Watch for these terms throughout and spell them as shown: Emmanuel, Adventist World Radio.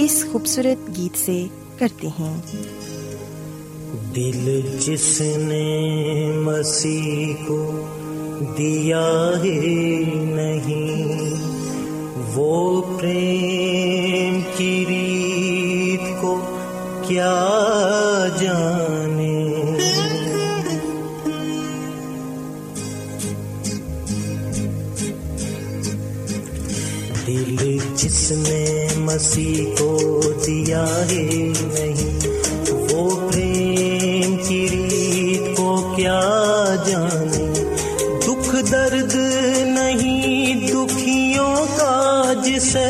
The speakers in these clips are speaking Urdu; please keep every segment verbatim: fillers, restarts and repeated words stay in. اس خوبصورت گیت سے کرتے ہیں۔ دل جس نے مسیح کو دیا ہے نہیں، وہ پریم کی ریت کو کیا جانے۔ دل جس نے مسیح کو دیا ہے نہیں، وہ پریم کی ریت کو کیا جانے۔ دکھ درد نہیں دکھیوں کا جسے،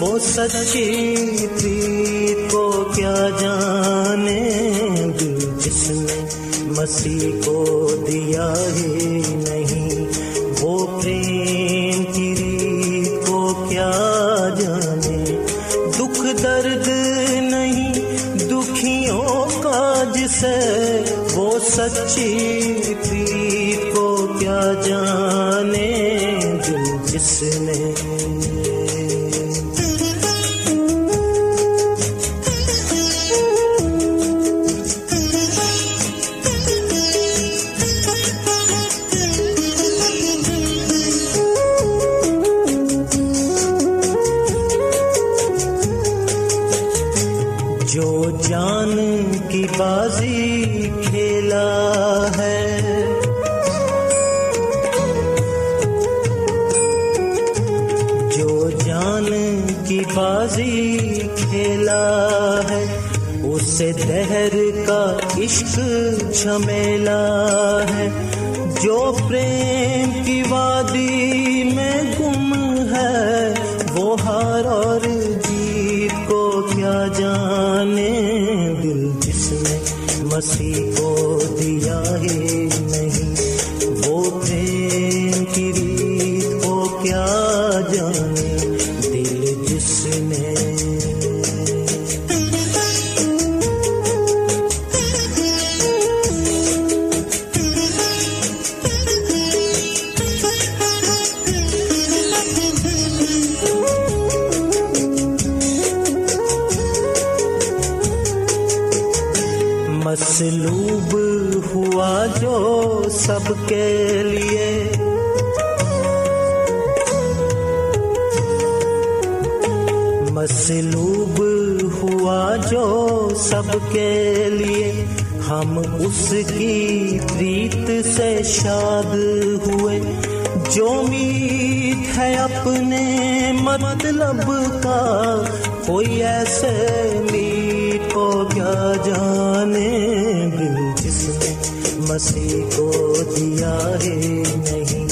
وہ سچی پریت کو کیا جانے۔ دل جس نے مسیح کو دیا ہے نہیں، وہ پریم کی ریت کو کیا جانے۔ درد نہیں دکھیوں کا جسے، وہ سچی پریت کو کیا جانے۔ دل جس نے بازی کھیلا ہے، جو جان کی بازی کھیلا ہے، اسے دہر کا عشق جھمیلا ہے۔ جو پریم کی وادی میں گم ہے، وہ ہار اور جیت کو کیا جانے۔ مسیح کو دیا ہے نہیں، وہ پریم کی ریت کو کیا جانے۔ دل جس نے مسلوب ہوا جو سب کے لیے، مسلوب ہوا جو سب کے لیے، ہم اس کی پریت سے شاد ہوئے۔ جو میت ہے اپنے مطلب کا، کوئی ایسے میت کو کیا جانے۔ دل جس نے مسیح کو دیا ہے نہیں،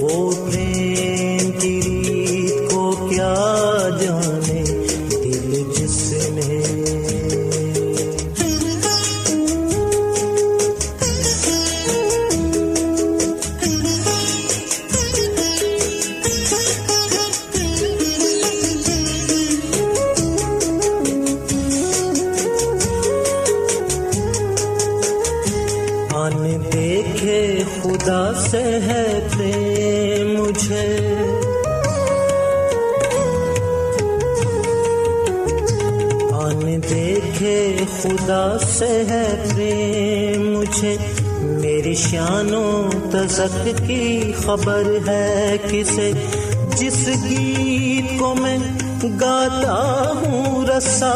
وہ پریم کی ریت کو کیا جانے۔ دل جس نے جہان دیکھے خدا سے ہے پریم مجھے، آن دیکھے خدا سے ہے پریم مجھے، میری شان و تزک کی خبر ہے کسے، جس گیت کو میں گاتا ہوں رسا،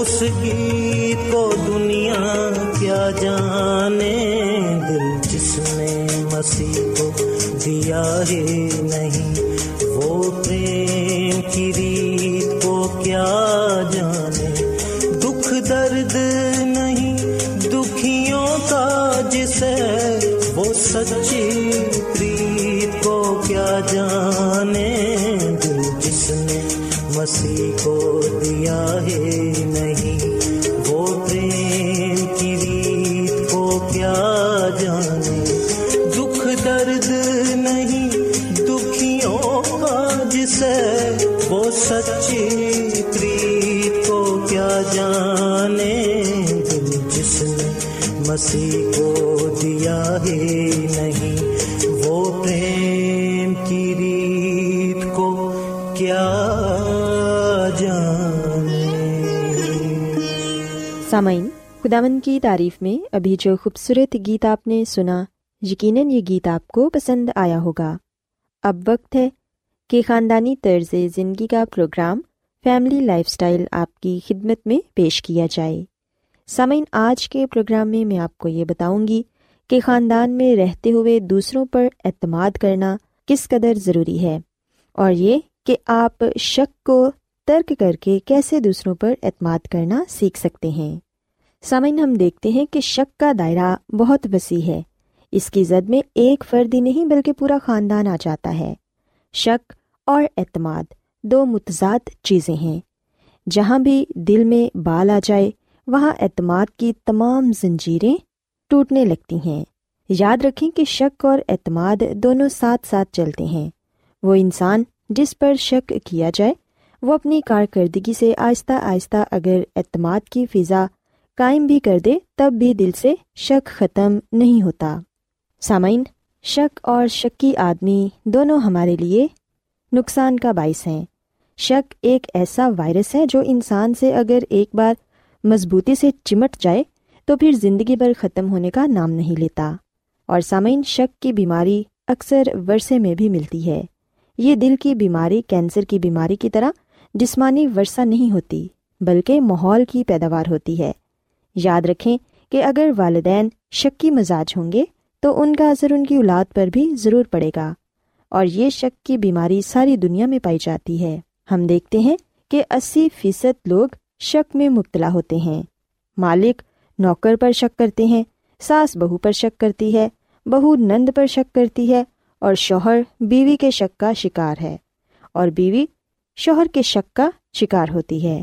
اس گیت کو دنیا کیا جانے، دل جس نے مسیح کو دیا ہے نہیں، وہ پریم کی ریت کو کیا جانے، دکھ درد نہیں دکھیوں کا جسے، وہ سچی پریت کو کیا جانے، دل جس نے مسیح کو دیا ہے نہیں، وہ پریم کی ریت کو کیا جانے، دکھ درد نہیں دکھیوں کا جسے، وہ سچی پریت کو کیا جانے، دل جس نے مسیح کو دیا ہے نہیں، وہ پریم کی ریت کو کیا جانے۔ سامعین، خداوند کی تعریف میں ابھی جو خوبصورت گیت آپ نے سنا، یقیناً یہ گیت آپ کو پسند آیا ہوگا۔ اب وقت ہے کہ خاندانی طرز زندگی کا پروگرام فیملی لائف سٹائل آپ کی خدمت میں پیش کیا جائے۔ سامعین، آج کے پروگرام میں میں آپ کو یہ بتاؤں گی کہ خاندان میں رہتے ہوئے دوسروں پر اعتماد کرنا کس قدر ضروری ہے، اور یہ کہ آپ شک کو ترک کر کے کیسے دوسروں پر اعتماد کرنا سیکھ سکتے ہیں۔ سامعین، ہم دیکھتے ہیں کہ شک کا دائرہ بہت وسیع ہے، اس کی زد میں ایک فرد ہی نہیں بلکہ پورا خاندان آ جاتا ہے۔ شک اور اعتماد دو متضاد چیزیں ہیں، جہاں بھی دل میں بال آ جائے وہاں اعتماد کی تمام زنجیریں ٹوٹنے لگتی ہیں۔ یاد رکھیں کہ شک اور اعتماد دونوں ساتھ ساتھ چلتے ہیں۔ وہ انسان جس پر شک کیا جائے وہ اپنی کارکردگی سے آہستہ آہستہ اگر اعتماد کی فضا قائم بھی کر دے تب بھی دل سے شک ختم نہیں ہوتا۔ سامعین، شک اور شکی آدمی دونوں ہمارے لیے نقصان کا باعث ہیں۔ شک ایک ایسا وائرس ہے جو انسان سے اگر ایک بار مضبوطی سے چمٹ جائے تو پھر زندگی بھر ختم ہونے کا نام نہیں لیتا۔ اور سامعین، شک کی بیماری اکثر ورثے میں بھی ملتی ہے۔ یہ دل کی بیماری کینسر کی بیماری کی طرح جسمانی ورثہ نہیں ہوتی بلکہ ماحول کی پیداوار ہوتی ہے۔ یاد رکھیں کہ اگر والدین شکی مزاج ہوں گے تو ان کا اثر ان کی اولاد پر بھی ضرور پڑے گا، اور یہ شک کی بیماری ساری دنیا میں پائی جاتی ہے۔ ہم دیکھتے ہیں کہ اسی فیصد لوگ شک میں مبتلا ہوتے ہیں۔ مالک نوکر پر شک کرتے ہیں، ساس بہو پر شک کرتی ہے، بہو نند پر شک کرتی ہے، اور شوہر بیوی کے شک کا شکار ہے، اور بیوی شوہر کے شک کا شکار ہوتی ہے۔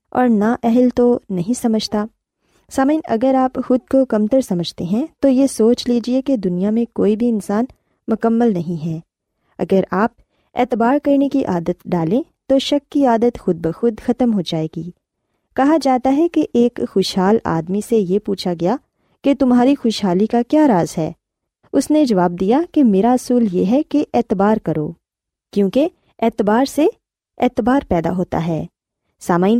اور نااہل تو نہیں سمجھتا۔ سامعین، اگر آپ خود کو کمتر سمجھتے ہیں تو یہ سوچ لیجئے کہ دنیا میں کوئی بھی انسان مکمل نہیں ہے۔ اگر آپ اعتبار کرنے کی عادت ڈالیں تو شک کی عادت خود بخود ختم ہو جائے گی۔ کہا جاتا ہے کہ ایک خوشحال آدمی سے یہ پوچھا گیا کہ تمہاری خوشحالی کا کیا راز ہے؟ اس نے جواب دیا کہ میرا اصول یہ ہے کہ اعتبار کرو، کیونکہ اعتبار سے اعتبار پیدا ہوتا ہے۔ سامعین،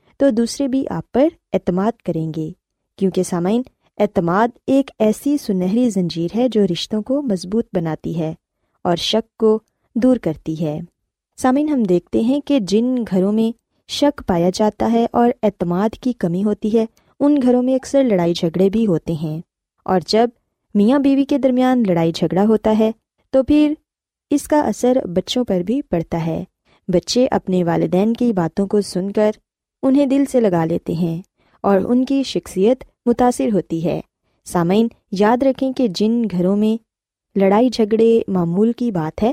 تو دوسرے بھی آپ پر اعتماد کریں گے، کیونکہ سامعین، اعتماد ایک ایسی سنہری زنجیر ہے جو رشتوں کو مضبوط بناتی ہے اور شک کو دور کرتی ہے۔ سامعین، ہم دیکھتے ہیں کہ جن گھروں میں شک پایا جاتا ہے اور اعتماد کی کمی ہوتی ہے، ان گھروں میں اکثر لڑائی جھگڑے بھی ہوتے ہیں، اور جب میاں بیوی کے درمیان لڑائی جھگڑا ہوتا ہے تو پھر اس کا اثر بچوں پر بھی پڑتا ہے۔ بچے اپنے والدین کی باتوں کو سن کر انہیں دل سے لگا لیتے ہیں اور ان کی شخصیت متاثر ہوتی ہے۔ سامعین، یاد رکھیں کہ جن گھروں میں لڑائی جھگڑے معمول کی بات ہے،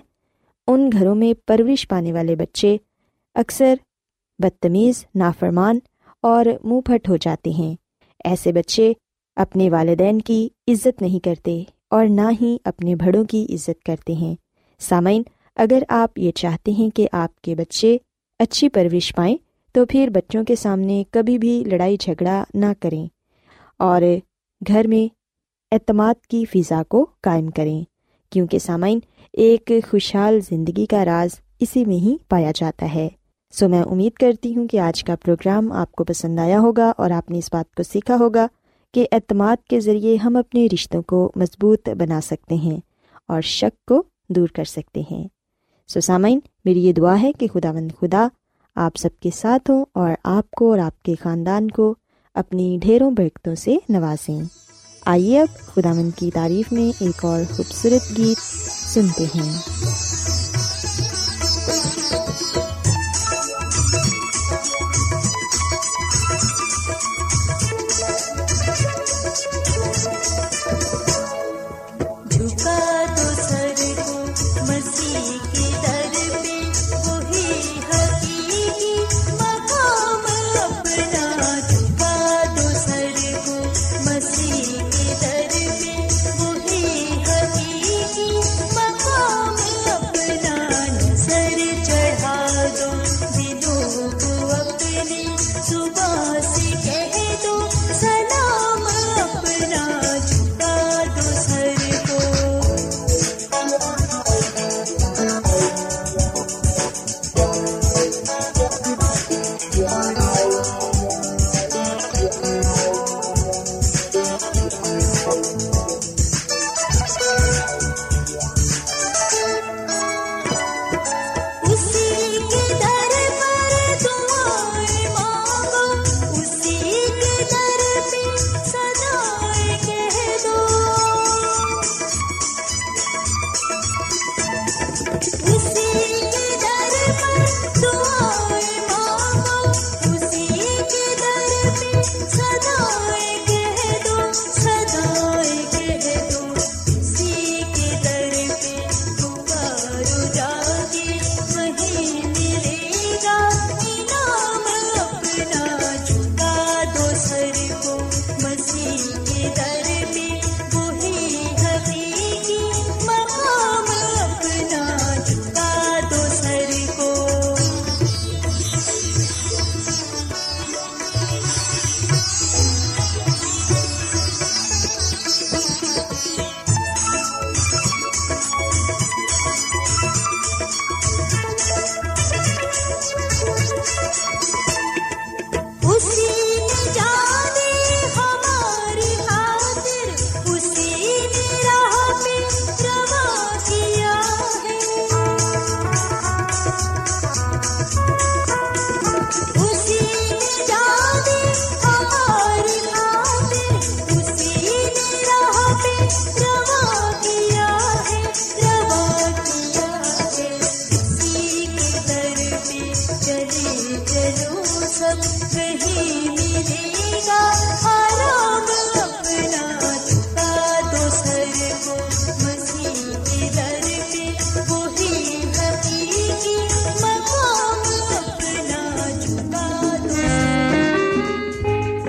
ان گھروں میں پرورش پانے والے بچے اکثر بدتمیز، نافرمان اور منہ پھٹ ہو جاتے ہیں۔ ایسے بچے اپنے والدین کی عزت نہیں کرتے اور نہ ہی اپنے بڑوں کی عزت کرتے ہیں۔ سامعین، اگر آپ یہ چاہتے ہیں کہ آپ کے بچے اچھی پرورش پائیں تو پھر بچوں کے سامنے کبھی بھی لڑائی جھگڑا نہ کریں اور گھر میں اعتماد کی فضا کو قائم کریں، کیونکہ سامعین، ایک خوشحال زندگی کا راز اسی میں ہی پایا جاتا ہے۔ سو so, میں امید کرتی ہوں کہ آج کا پروگرام آپ کو پسند آیا ہوگا اور آپ نے اس بات کو سیکھا ہوگا کہ اعتماد کے ذریعے ہم اپنے رشتوں کو مضبوط بنا سکتے ہیں اور شک کو دور کر سکتے ہیں۔ سو so, سامعین، میری یہ دعا ہے کہ خداوند خدا آپ سب کے ساتھ ہوں اور آپ کو اور آپ کے خاندان کو اپنی ڈھیروں برکتوں سے نوازیں۔ آئیے اب خداوند کی تعریف میں ایک اور خوبصورت گیت سنتے ہیں۔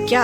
کیا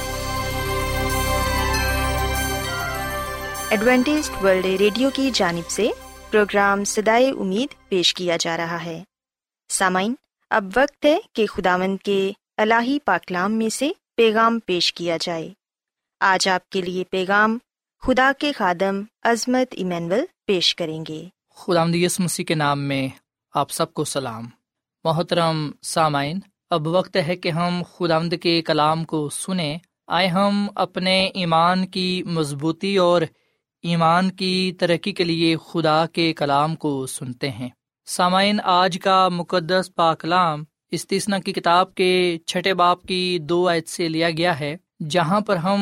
ایڈوینٹسٹ ورلڈ ریڈیو کی جانب سے پروگرام صدائے امید پیش کیا جا رہا ہے۔ سامعین، اب وقت ہے کہ خداوند کے الہی پاکلام میں سے پیغام پیش کیا جائے۔ آج آپ کے لیے پیغام خدا کے خادم عظمت ایمینول پیش کریں گے۔ خداوند یسوع مسیح کے نام میں آپ سب کو سلام۔ محترم سامعین، اب وقت ہے کہ ہم خداوند کے کلام کو سنیں۔ آئے ہم اپنے ایمان کی مضبوطی اور ایمان کی ترقی کے لیے خدا کے کلام کو سنتے ہیں۔ سامعین، آج کا مقدس پاکلام استثنا کی کتاب کے چھٹے باب کی دو آیت سے لیا گیا ہے، جہاں پر ہم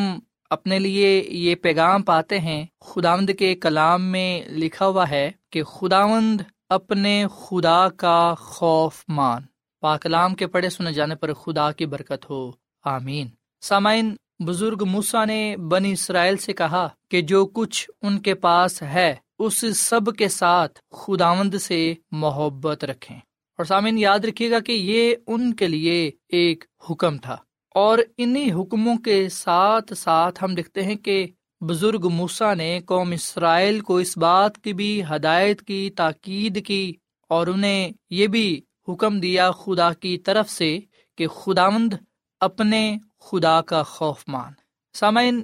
اپنے لیے یہ پیغام پاتے ہیں۔ خداوند کے کلام میں لکھا ہوا ہے کہ خداوند اپنے خدا کا خوف مان۔ پاکلام کے پڑھے سنے جانے پر خدا کی برکت ہو، آمین۔ سامعین، بزرگ موسیٰ نے بنی اسرائیل سے کہا کہ جو کچھ ان کے پاس ہے اس سب کے ساتھ خداوند سے محبت رکھیں۔ اور سامعین، یاد رکھیے گا کہ یہ ان کے لیے ایک حکم تھا، اور انہی حکموں کے ساتھ ساتھ ہم دیکھتے ہیں کہ بزرگ موسیٰ نے قوم اسرائیل کو اس بات کی بھی ہدایت کی، تاکید کی، اور انہیں یہ بھی حکم دیا خدا کی طرف سے کہ خداوند اپنے خدا کا خوف مان۔ سامعین،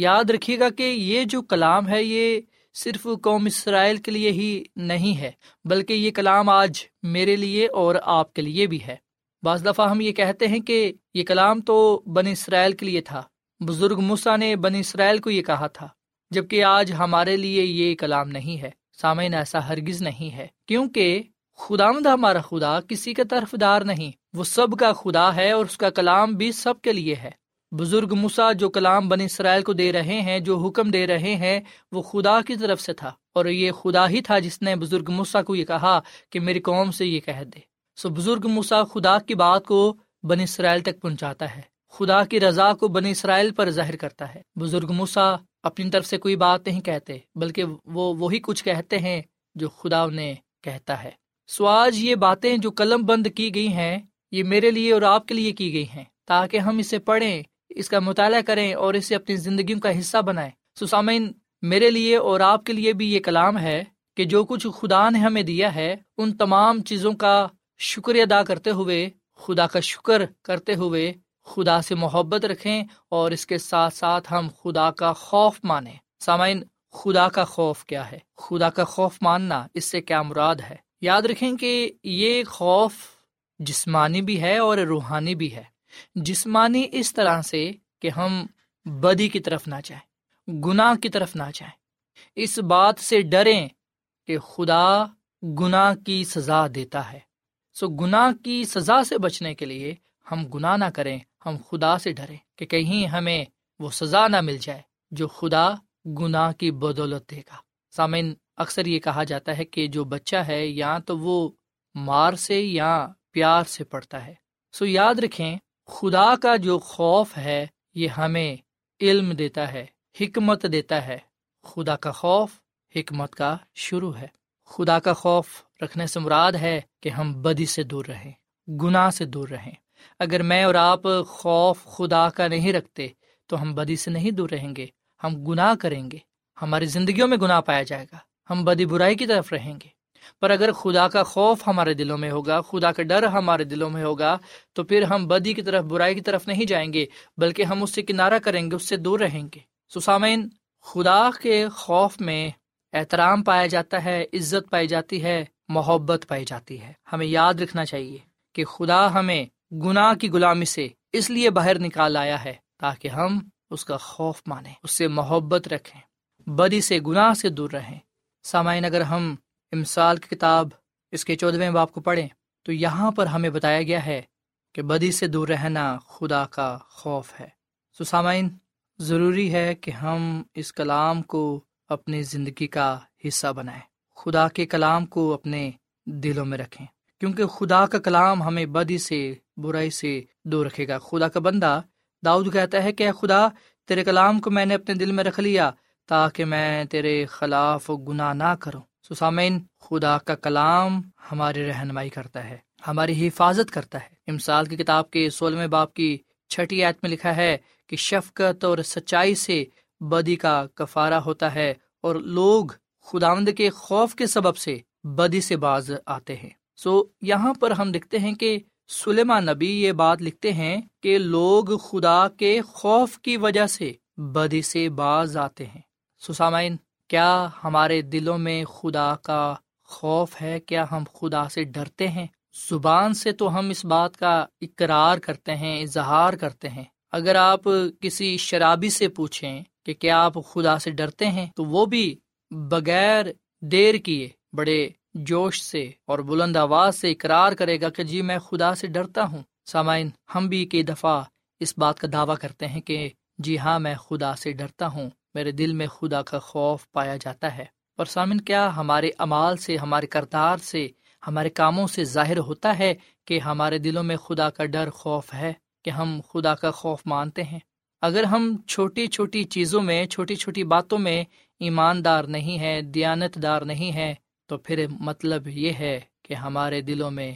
یاد رکھیے گا کہ یہ جو کلام ہے یہ صرف قوم اسرائیل کے لیے ہی نہیں ہے، بلکہ یہ کلام آج میرے لیے اور آپ کے لیے بھی ہے۔ بعض دفعہ ہم یہ کہتے ہیں کہ یہ کلام تو بنی اسرائیل کے لیے تھا، بزرگ موسیٰ نے بنی اسرائیل کو یہ کہا تھا، جبکہ آج ہمارے لیے یہ کلام نہیں ہے۔ سامعین، ایسا ہرگز نہیں ہے، کیونکہ خداوند ہمارا خدا کسی کا طرفدار نہیں، وہ سب کا خدا ہے اور اس کا کلام بھی سب کے لیے ہے۔ بزرگ موسیٰ جو کلام بنی اسرائیل کو دے رہے ہیں، جو حکم دے رہے ہیں، وہ خدا کی طرف سے تھا، اور یہ خدا ہی تھا جس نے بزرگ موسیٰ کو یہ کہا کہ میری قوم سے یہ کہہ دے۔ سو بزرگ موسیٰ خدا کی بات کو بنی اسرائیل تک پہنچاتا ہے، خدا کی رضا کو بنی اسرائیل پر ظاہر کرتا ہے۔ بزرگ موسیٰ اپنی طرف سے کوئی بات نہیں کہتے، بلکہ وہ وہی کچھ کہتے ہیں جو خدا انہیں کہتا ہے۔ سو آج یہ باتیں جو قلم بند کی گئی ہیں یہ میرے لیے اور آپ کے لیے کی گئی ہیں، تاکہ ہم اسے پڑھیں، اس کا مطالعہ کریں اور اسے اپنی زندگیوں کا حصہ بنائیں۔ سو سامعین، میرے لیے اور آپ کے لیے بھی یہ کلام ہے کہ جو کچھ خدا نے ہمیں دیا ہے ان تمام چیزوں کا شکریہ ادا کرتے ہوئے، خدا کا شکر کرتے ہوئے، خدا سے محبت رکھیں، اور اس کے ساتھ ساتھ ہم خدا کا خوف مانیں۔ سامعین، خدا کا خوف کیا ہے؟ خدا کا خوف ماننا، اس سے کیا مراد ہے؟ یاد رکھیں کہ یہ خوف جسمانی بھی ہے اور روحانی بھی ہے۔ جسمانی اس طرح سے کہ ہم بدی کی طرف نہ جائیں، گناہ کی طرف نہ جائیں، اس بات سے ڈریں کہ خدا گناہ کی سزا دیتا ہے۔ سو گناہ کی سزا سے بچنے کے لیے ہم گناہ نہ کریں، ہم خدا سے ڈریں کہ کہیں ہمیں وہ سزا نہ مل جائے جو خدا گناہ کی بدولت دے گا۔ سامعین، اکثر یہ کہا جاتا ہے کہ جو بچہ ہے یا تو وہ مار سے یا پیار سے پڑھتا ہے۔ سو یاد رکھیں، خدا کا جو خوف ہے یہ ہمیں علم دیتا ہے، حکمت دیتا ہے۔ خدا کا خوف حکمت کا شروع ہے۔ خدا کا خوف رکھنے سے مراد ہے کہ ہم بدی سے دور رہیں، گناہ سے دور رہیں۔ اگر میں اور آپ خوف خدا کا نہیں رکھتے تو ہم بدی سے نہیں دور رہیں گے، ہم گناہ کریں گے، ہماری زندگیوں میں گناہ پایا جائے گا، ہم بدی برائی کی طرف رہیں گے۔ پر اگر خدا کا خوف ہمارے دلوں میں ہوگا، خدا کا ڈر ہمارے دلوں میں ہوگا، تو پھر ہم بدی کی طرف، برائی کی طرف نہیں جائیں گے، بلکہ ہم اس سے کنارہ کریں گے، اس سے دور رہیں گے۔ سو سامعین، خدا کے خوف میں احترام پایا جاتا ہے، عزت پائی جاتی ہے، محبت پائی جاتی ہے۔ ہمیں یاد رکھنا چاہیے کہ خدا ہمیں گناہ کی غلامی سے اس لیے باہر نکال آیا ہے تاکہ ہم اس کا خوف مانیں، اس سے محبت رکھیں، بدی سے، گناہ سے دور رہیں۔ سامعین، اگر ہم امثال کی کتاب اس کے چودھویں باب کو پڑھیں تو یہاں پر ہمیں بتایا گیا ہے کہ بدی سے دور رہنا خدا کا خوف ہے۔ سو سامعین، ضروری ہے کہ ہم اس کلام کو اپنی زندگی کا حصہ بنائیں، خدا کے کلام کو اپنے دلوں میں رکھیں، کیونکہ خدا کا کلام ہمیں بدی سے، برائی سے دور رکھے گا۔ خدا کا بندہ داؤد کہتا ہے کہ اے خدا، تیرے کلام کو میں نے اپنے دل میں رکھ لیا تاکہ میں تیرے خلاف گناہ نہ کروں۔ سو سامعین، خدا کا کلام ہماری رہنمائی کرتا ہے، ہماری حفاظت کرتا ہے۔ امثال کی کتاب کے سولہویں باب کی چھٹی آیت میں لکھا ہے کہ شفقت اور سچائی سے بدی کا کفارہ ہوتا ہے اور لوگ خداوند کے خوف کے سبب سے بدی سے باز آتے ہیں۔ سو یہاں پر ہم دیکھتے ہیں کہ سلیمان نبی یہ بات لکھتے ہیں کہ لوگ خدا کے خوف کی وجہ سے بدی سے باز آتے ہیں۔ سو سامعین، کیا ہمارے دلوں میں خدا کا خوف ہے؟ کیا ہم خدا سے ڈرتے ہیں؟ زبان سے تو ہم اس بات کا اقرار کرتے ہیں، اظہار کرتے ہیں۔ اگر آپ کسی شرابی سے پوچھیں کہ کیا آپ خدا سے ڈرتے ہیں، تو وہ بھی بغیر دیر کیے بڑے جوش سے اور بلند آواز سے اقرار کرے گا کہ جی میں خدا سے ڈرتا ہوں۔ سامعین، ہم بھی کئی دفعہ اس بات کا دعویٰ کرتے ہیں کہ جی ہاں، میں خدا سے ڈرتا ہوں، میرے دل میں خدا کا خوف پایا جاتا ہے۔ پر سامعین، کیا ہمارے اعمال سے، ہمارے کردار سے، ہمارے کاموں سے ظاہر ہوتا ہے کہ ہمارے دلوں میں خدا کا ڈر، خوف ہے، کہ ہم خدا کا خوف مانتے ہیں؟ اگر ہم چھوٹی چھوٹی چیزوں میں، چھوٹی چھوٹی باتوں میں ایماندار نہیں ہیں، دیانت دار نہیں ہیں، تو پھر مطلب یہ ہے کہ ہمارے دلوں میں،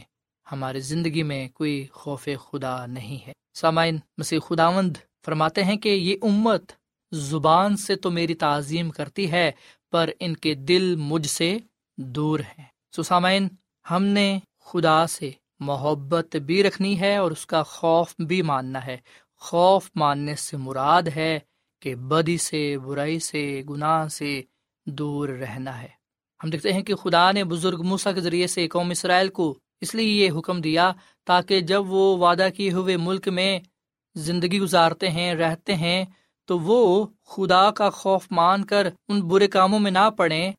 ہماری زندگی میں کوئی خوف خدا نہیں ہے۔ سامعین، مسیح خداوند فرماتے ہیں کہ یہ امت زبان سے تو میری تعظیم کرتی ہے پر ان کے دل مجھ سے دور ہیں۔ سو سامعین، ہم نے خدا سے محبت بھی رکھنی ہے اور اس کا خوف بھی ماننا ہے۔ خوف ماننے سے مراد ہے کہ بدی سے، برائی سے، گناہ سے دور رہنا ہے۔ ہم دیکھتے ہیں کہ خدا نے بزرگ موسیٰ کے ذریعے سے قوم اسرائیل کو اس لیے یہ حکم دیا تاکہ جب وہ وعدہ کیے ہوئے ملک میں زندگی گزارتے ہیں، رہتے ہیں، تو وہ خدا کا خوف مان کر ان برے کاموں میں نہ پڑیں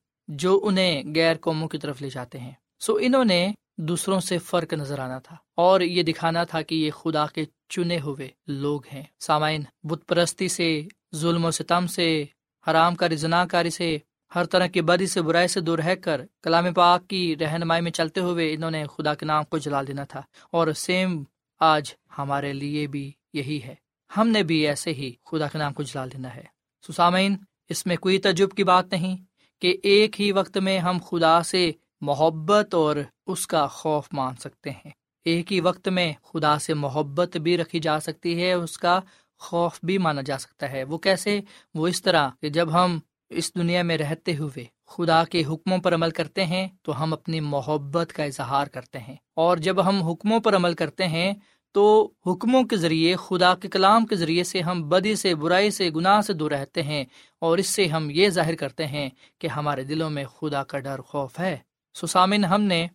جو انہیں غیر قوموں کی طرف لے جاتے ہیں۔ سو انہوں نے دوسروں سے فرق نظر آنا تھا اور یہ دکھانا تھا کہ یہ خدا کے چنے ہوئے لوگ ہیں۔ سامعین، بت پرستی سے، ظلم و ستم سے، حرام کاری، زنا کاری سے، ہر طرح کی بدی سے، برائی سے دور رہ کر کلام پاک کی رہنمائی میں چلتے ہوئے انہوں نے خدا کے نام کو جلال دینا تھا، اور سیم آج ہمارے لیے بھی یہی ہے، ہم نے بھی ایسے ہی خدا کے نام کو جلال دینا ہے۔ سو سامعین، اس میں کوئی تعجب کی بات نہیں کہ ایک ہی وقت میں ہم خدا سے محبت اور اس کا خوف مان سکتے ہیں۔ ایک ہی وقت میں خدا سے محبت بھی رکھی جا سکتی ہے، اس کا خوف بھی مانا جا سکتا ہے۔ وہ کیسے؟ وہ اس طرح کہ جب ہم اس دنیا میں رہتے ہوئے خدا کے حکموں پر عمل کرتے ہیں تو ہم اپنی محبت کا اظہار کرتے ہیں، اور جب ہم حکموں پر عمل کرتے ہیں تو حکموں کے ذریعے، خدا کے کلام کے ذریعے سے ہم بدی سے، برائی سے، گناہ سے دور رہتے ہیں، اور اس سے ہم یہ ظاہر کرتے ہیں کہ ہمارے دلوں میں خدا کا ڈر، خوف ہے۔ سو سامن، ہم نے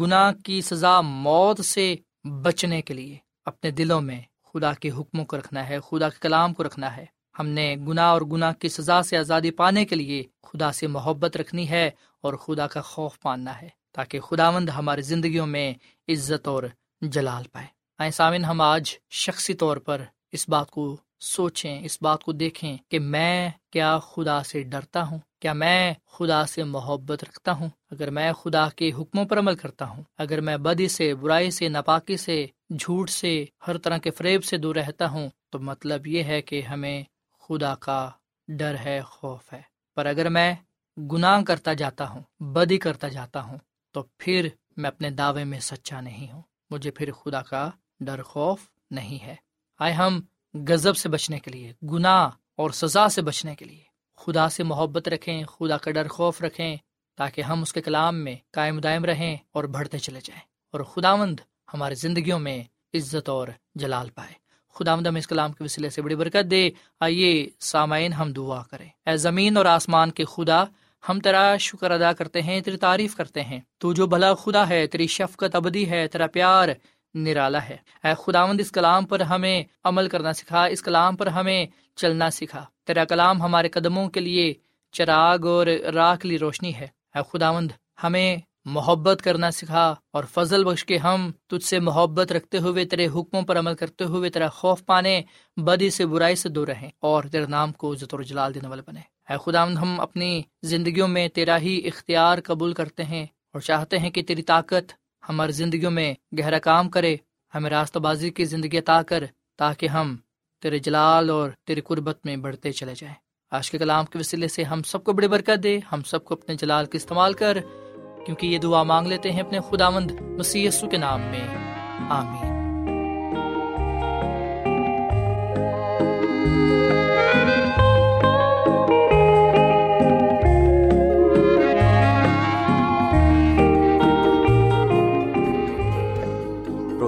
گناہ کی سزا موت سے بچنے کے لیے اپنے دلوں میں خدا کے حکموں کو رکھنا ہے، خدا کے کلام کو رکھنا ہے۔ ہم نے گناہ اور گناہ کی سزا سے آزادی پانے کے لیے خدا سے محبت رکھنی ہے اور خدا کا خوف ماننا ہے، تاکہ خداوند ہماری زندگیوں میں عزت اور جلال پائے۔ آئیں سامن، ہم آج شخصی طور پر اس بات کو سوچیں، اس بات کو دیکھیں کہ میں کیا خدا سے ڈرتا ہوں؟ کیا میں خدا سے محبت رکھتا ہوں؟ اگر میں خدا کے حکموں پر عمل کرتا ہوں، اگر میں بدی سے، برائی سے، ناپاکی سے، جھوٹ سے، ہر طرح کے فریب سے دور رہتا ہوں، تو مطلب یہ ہے کہ ہمیں خدا کا ڈر ہے، خوف ہے۔ پر اگر میں گناہ کرتا جاتا ہوں، بدی کرتا جاتا ہوں، تو پھر میں اپنے دعوے میں سچا نہیں ہوں، مجھے پھر خدا کا ڈر، خوف نہیں ہے۔ آئے ہم غضب سے بچنے کے لیے، گناہ اور سزا سے بچنے کے لیے خدا سے محبت رکھیں، خدا کا ڈر، خوف رکھیں، تاکہ ہم اس کے کلام میں قائم دائم رہیں اور بڑھتے چلے جائیں، اور خداوند ہماری زندگیوں میں عزت اور جلال پائے۔ خداوند ہمیں اس کلام کے وسیلے سے بڑی برکت دے۔ آئیے سامعین، ہم دعا کریں۔ اے زمین اور آسمان کے خدا، ہم تیرا شکر ادا کرتے ہیں، تیری تعریف کرتے ہیں، تو جو بھلا خدا ہے، تیری شفقت ابدی ہے، تیرا پیار نرالا ہے۔ اے خداوند، اس کلام پر ہمیں عمل کرنا سکھا، اس کلام پر ہمیں چلنا سکھا۔ تیرا کلام ہمارے قدموں کے لیے چراغ اور راہ کے لیے روشنی ہے۔ اے خداوند، ہمیں محبت کرنا سکھا اور فضل بخش کے ہم تجھ سے محبت رکھتے ہوئے، تیرے حکموں پر عمل کرتے ہوئے، تیرا خوف پانے، بدی سے برائی سے دور رہیں اور تیرے نام کو عزت اور جلال دینے والے بنے۔ اے خداوند، ہم اپنی زندگیوں میں تیرا ہی اختیار قبول کرتے ہیں اور چاہتے ہیں کہ تیری طاقت ہماری زندگیوں میں گہرا کام کرے۔ ہمیں راستہ بازی کی زندگی عطا کر، تاکہ ہم تیرے جلال اور تیری قربت میں بڑھتے چلے جائیں۔ آج کے کلام کے وسیلے سے ہم سب کو بڑی برکت دے، ہم سب کو اپنے جلال کے استعمال کر، کیونکہ یہ دعا مانگ لیتے ہیں اپنے خداوند مسیح یسوع کے نام میں، آمین۔